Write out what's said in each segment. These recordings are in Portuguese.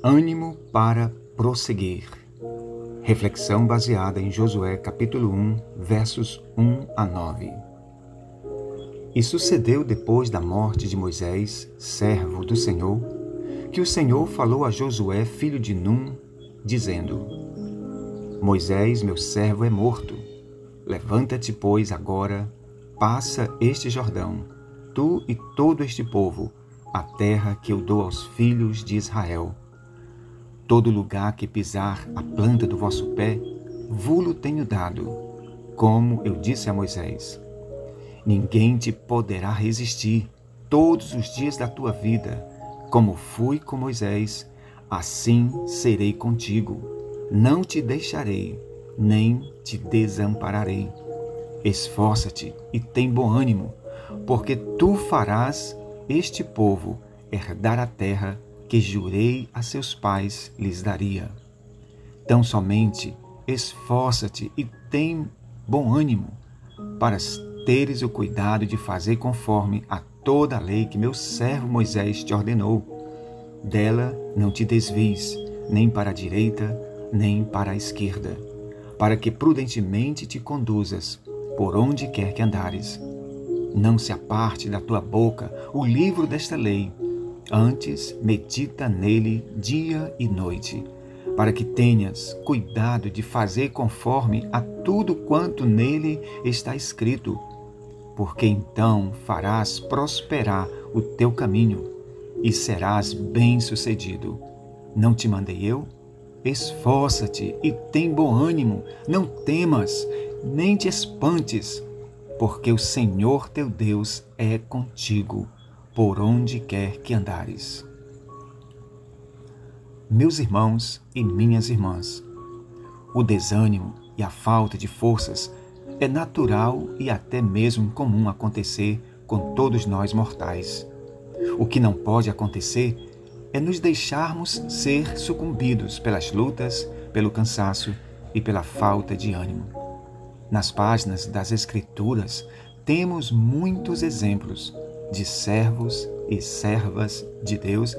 Ânimo para prosseguir. Reflexão baseada em Josué capítulo 1, versos 1 a 9. E sucedeu depois da morte de Moisés, servo do Senhor, que o Senhor falou a Josué, filho de Num, dizendo: Moisés, meu servo, é morto. Levanta-te, pois, agora, passa este Jordão, tu e todo este povo, a terra que eu dou aos filhos de Israel. Todo lugar que pisar a planta do vosso pé, vô-lo tenho dado, como eu disse a Moisés. Ninguém te poderá resistir todos os dias da tua vida. Como fui com Moisés, assim serei contigo. Não te deixarei, nem te desampararei. Esforça-te e tem bom ânimo, porque tu farás este povo herdar a terra que jurei a seus pais lhes daria. Tão somente esforça-te e tem bom ânimo, para teres o cuidado de fazer conforme a toda a lei que meu servo Moisés te ordenou. Dela não te desvies, nem para a direita, nem para a esquerda, para que prudentemente te conduzas por onde quer que andares. Não se aparte da tua boca o livro desta lei, antes, medita nele dia e noite, para que tenhas cuidado de fazer conforme a tudo quanto nele está escrito, porque então farás prosperar o teu caminho e serás bem-sucedido. Não te mandei eu? Esforça-te e tem bom ânimo, não temas, nem te espantes, porque o Senhor teu Deus é contigo, por onde quer que andares. Meus irmãos e minhas irmãs, o desânimo e a falta de forças é natural e até mesmo comum acontecer com todos nós mortais. O que não pode acontecer é nos deixarmos ser sucumbidos pelas lutas, pelo cansaço e pela falta de ânimo. Nas páginas das Escrituras temos muitos exemplos de servos e servas de Deus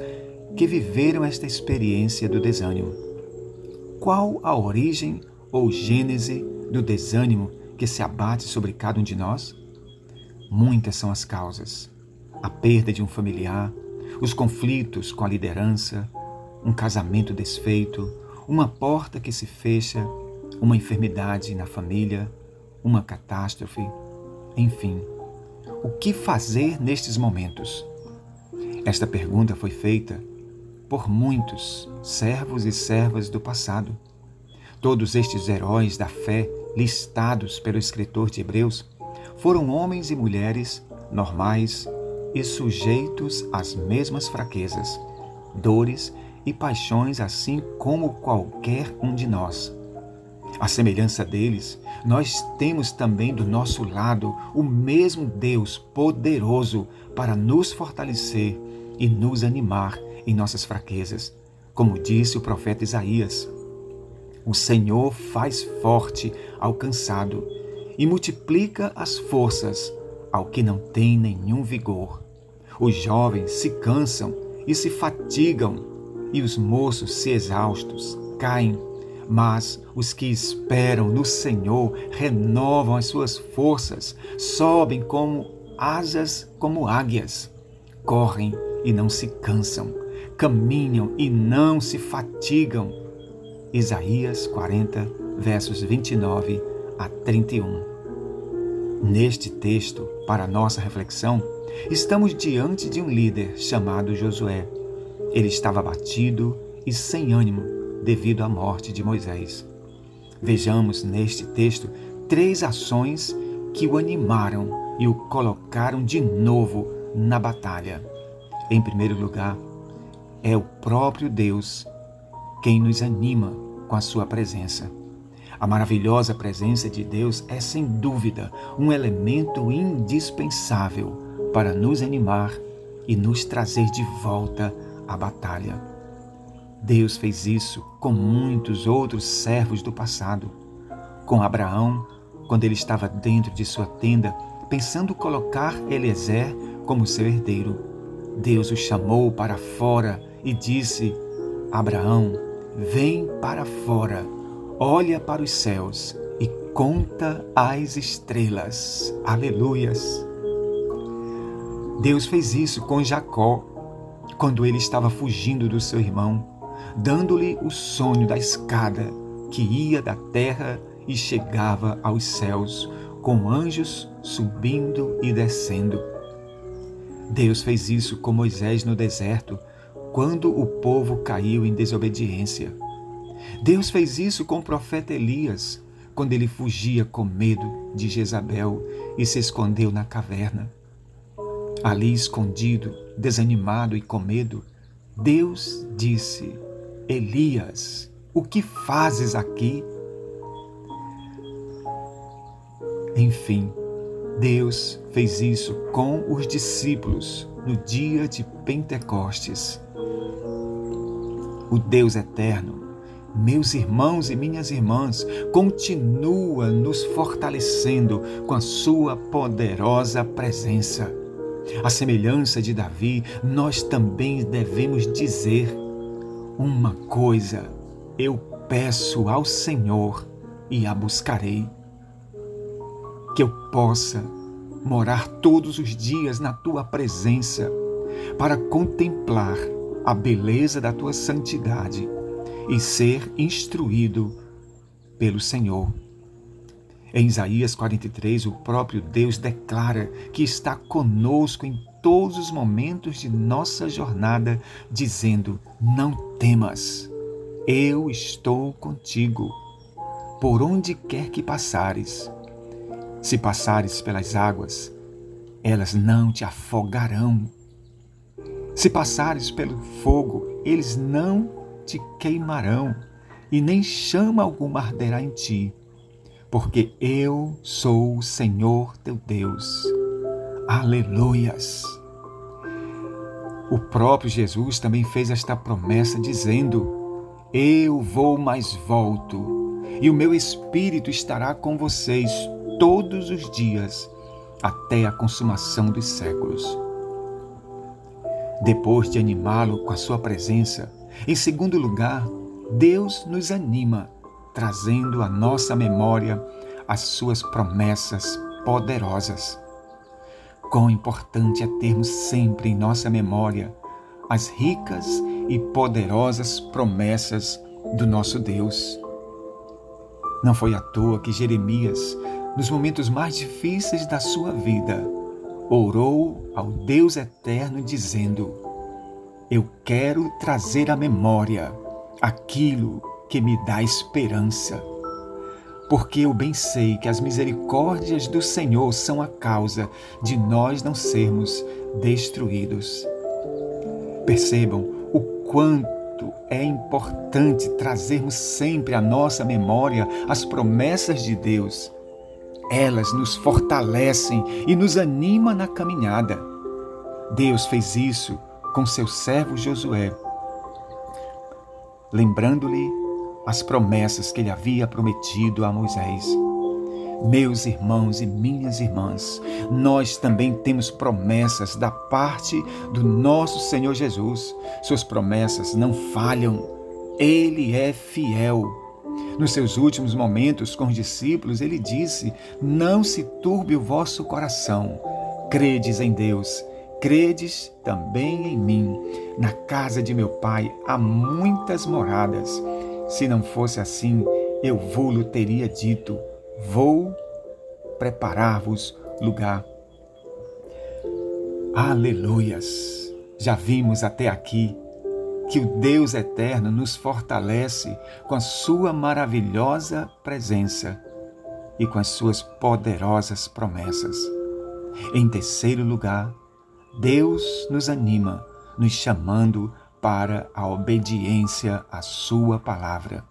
que viveram esta experiência do desânimo. Qual a origem ou gênese do desânimo que se abate sobre cada um de nós? Muitas são as causas: a perda de um familiar, os conflitos com a liderança, um casamento desfeito, uma porta que se fecha, uma enfermidade na família, uma catástrofe, enfim. O que fazer nestes momentos? Esta pergunta foi feita por muitos servos e servas do passado. Todos estes heróis da fé listados pelo escritor de Hebreus foram homens e mulheres normais e sujeitos às mesmas fraquezas, dores e paixões, assim como qualquer um de nós. À semelhança deles, nós temos também do nosso lado o mesmo Deus poderoso para nos fortalecer e nos animar em nossas fraquezas. Como disse o profeta Isaías: o Senhor faz forte ao cansado e multiplica as forças ao que não tem nenhum vigor. Os jovens se cansam e se fatigam, e os moços se exaustos caem. Mas os que esperam no Senhor renovam as suas forças, sobem como águias, correm e não se cansam, caminham e não se fatigam. Isaías 40, versos 29 a 31. Neste texto, para nossa reflexão, estamos diante de um líder chamado Josué. Ele estava abatido e sem ânimo devido à morte de Moisés. Vejamos neste texto três ações que o animaram e o colocaram de novo na batalha. Em primeiro lugar, é o próprio Deus quem nos anima com a sua presença. A maravilhosa presença de Deus é, sem dúvida, um elemento indispensável para nos animar e nos trazer de volta à batalha. Deus fez isso com muitos outros servos do passado. Com Abraão, quando ele estava dentro de sua tenda, pensando colocar Elezer como seu herdeiro, Deus o chamou para fora e disse: Abraão, vem para fora, olha para os céus e conta as estrelas. Aleluias! Deus fez isso com Jacó, quando ele estava fugindo do seu irmão, dando-lhe o sonho da escada que ia da terra e chegava aos céus, com anjos subindo e descendo. Deus fez isso com Moisés no deserto, quando o povo caiu em desobediência. Deus fez isso com o profeta Elias, quando ele fugia com medo de Jezabel e se escondeu na caverna. Ali escondido, desanimado e com medo, Deus disse: Elias, o que fazes aqui? Enfim, Deus fez isso com os discípulos no dia de Pentecostes. O Deus eterno, meus irmãos e minhas irmãs, continua nos fortalecendo com a sua poderosa presença. À semelhança de Davi, nós também devemos dizer: uma coisa eu peço ao Senhor e a buscarei, que eu possa morar todos os dias na tua presença para contemplar a beleza da tua santidade e ser instruído pelo Senhor. Em Isaías 43, o próprio Deus declara que está conosco em todos os momentos de nossa jornada, dizendo: não temas, eu estou contigo, por onde quer que passares. Se passares pelas águas, elas não te afogarão. Se passares pelo fogo, eles não te queimarão, e nem chama alguma arderá em ti. Porque eu sou o Senhor teu Deus. Aleluias! O próprio Jesus também fez esta promessa dizendo: eu vou, mas volto, e o meu Espírito estará com vocês todos os dias, até a consumação dos séculos. Depois de animá-lo com a sua presença, em segundo lugar, Deus nos anima, trazendo à nossa memória as suas promessas poderosas. Quão importante é termos sempre em nossa memória as ricas e poderosas promessas do nosso Deus. Não foi à toa que Jeremias, nos momentos mais difíceis da sua vida, orou ao Deus eterno dizendo: eu quero trazer à memória aquilo que me dá esperança, porque eu bem sei que as misericórdias do Senhor são a causa de nós não sermos destruídos. Percebam o quanto é importante trazermos sempre à nossa memória as promessas de Deus. Elas nos fortalecem e nos animam na caminhada. Deus fez isso com seu servo Josué, lembrando-lhe as promessas que ele havia prometido a Moisés. Meus irmãos e minhas irmãs, nós também temos promessas da parte do nosso Senhor Jesus. Suas promessas não falham, ele é fiel. Nos seus últimos momentos com os discípulos, ele disse: não se turbe o vosso coração, credes em Deus, credes também em mim. Na casa de meu Pai há muitas moradas. Se não fosse assim, eu vou-lhe teria dito: vou preparar-vos lugar. Aleluias! Já vimos até aqui que o Deus eterno nos fortalece com a sua maravilhosa presença e com as suas poderosas promessas. Em terceiro lugar, Deus nos anima, nos chamando para a obediência à sua palavra.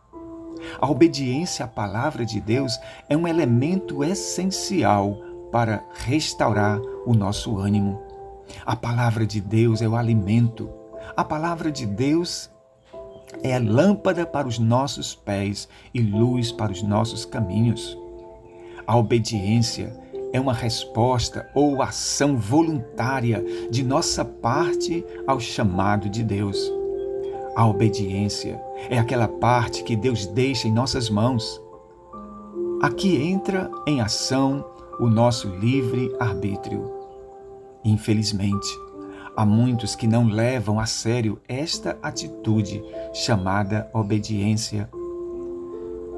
A obediência à palavra de Deus é um elemento essencial para restaurar o nosso ânimo. A palavra de Deus é o alimento. A palavra de Deus é a lâmpada para os nossos pés e luz para os nossos caminhos. A obediência é uma resposta ou ação voluntária de nossa parte ao chamado de Deus. A obediência é aquela parte que Deus deixa em nossas mãos. Aqui entra em ação o nosso livre arbítrio. Infelizmente, há muitos que não levam a sério esta atitude chamada obediência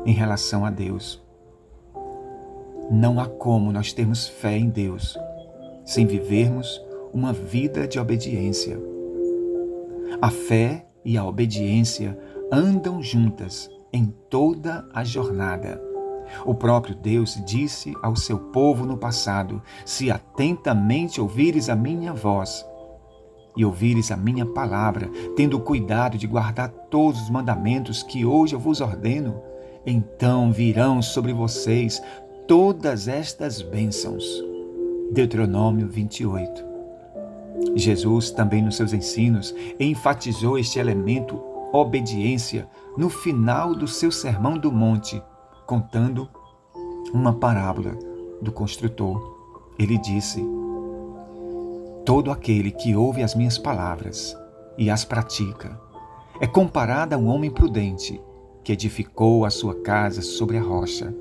em relação a Deus. Não há como nós termos fé em Deus sem vivermos uma vida de obediência. A fé e a obediência andam juntas em toda a jornada. O próprio Deus disse ao seu povo no passado: se atentamente ouvires a minha voz e ouvires a minha palavra, tendo cuidado de guardar todos os mandamentos que hoje eu vos ordeno, então virão sobre vocês todas estas bênçãos. Deuteronômio 28. Jesus também nos seus ensinos enfatizou este elemento obediência no final do seu sermão do monte, contando uma parábola do construtor. Ele disse: todo aquele que ouve as minhas palavras e as pratica é comparado a um homem prudente que edificou a sua casa sobre a rocha.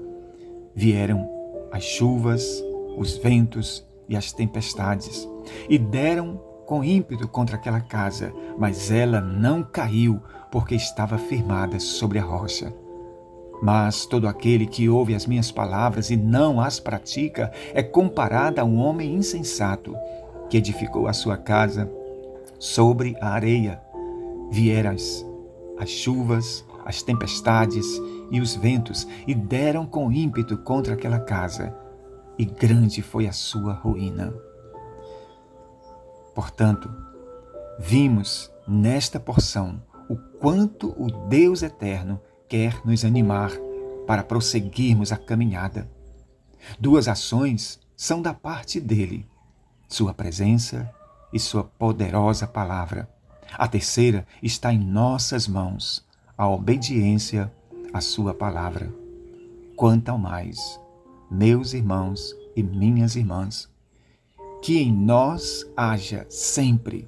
Vieram as chuvas, os ventos e as tempestades e deram com ímpeto contra aquela casa, mas ela não caiu porque estava firmada sobre a rocha. Mas todo aquele que ouve as minhas palavras e não as pratica é comparado a um homem insensato que edificou a sua casa sobre a areia. Vieram as chuvas, as tempestades e os ventos e deram com ímpeto contra aquela casa, e grande foi a sua ruína. Portanto, vimos nesta porção o quanto o Deus eterno quer nos animar para prosseguirmos a caminhada. Duas ações são da parte dele: sua presença e sua poderosa palavra. A terceira está em nossas mãos, a obediência à sua palavra. Quanto ao mais, meus irmãos e minhas irmãs, que em nós haja sempre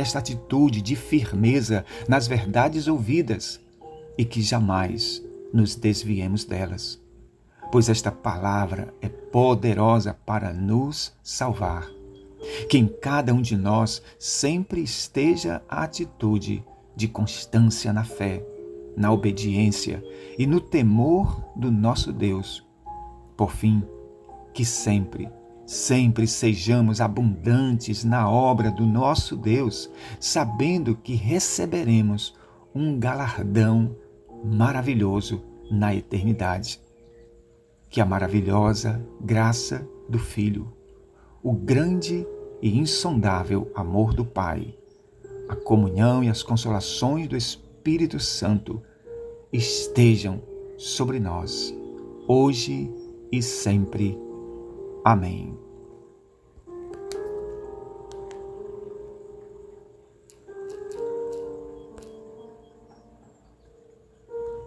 esta atitude de firmeza nas verdades ouvidas, e que jamais nos desviemos delas, pois esta palavra é poderosa para nos salvar. Que em cada um de nós sempre esteja a atitude de constância na fé, na obediência e no temor do nosso Deus. Por fim, que sempre sejamos abundantes na obra do nosso Deus, sabendo que receberemos um galardão maravilhoso na eternidade. Que a maravilhosa graça do Filho, o grande e insondável amor do Pai, a comunhão e as consolações do Espírito Santo estejam sobre nós, hoje e sempre. Amém.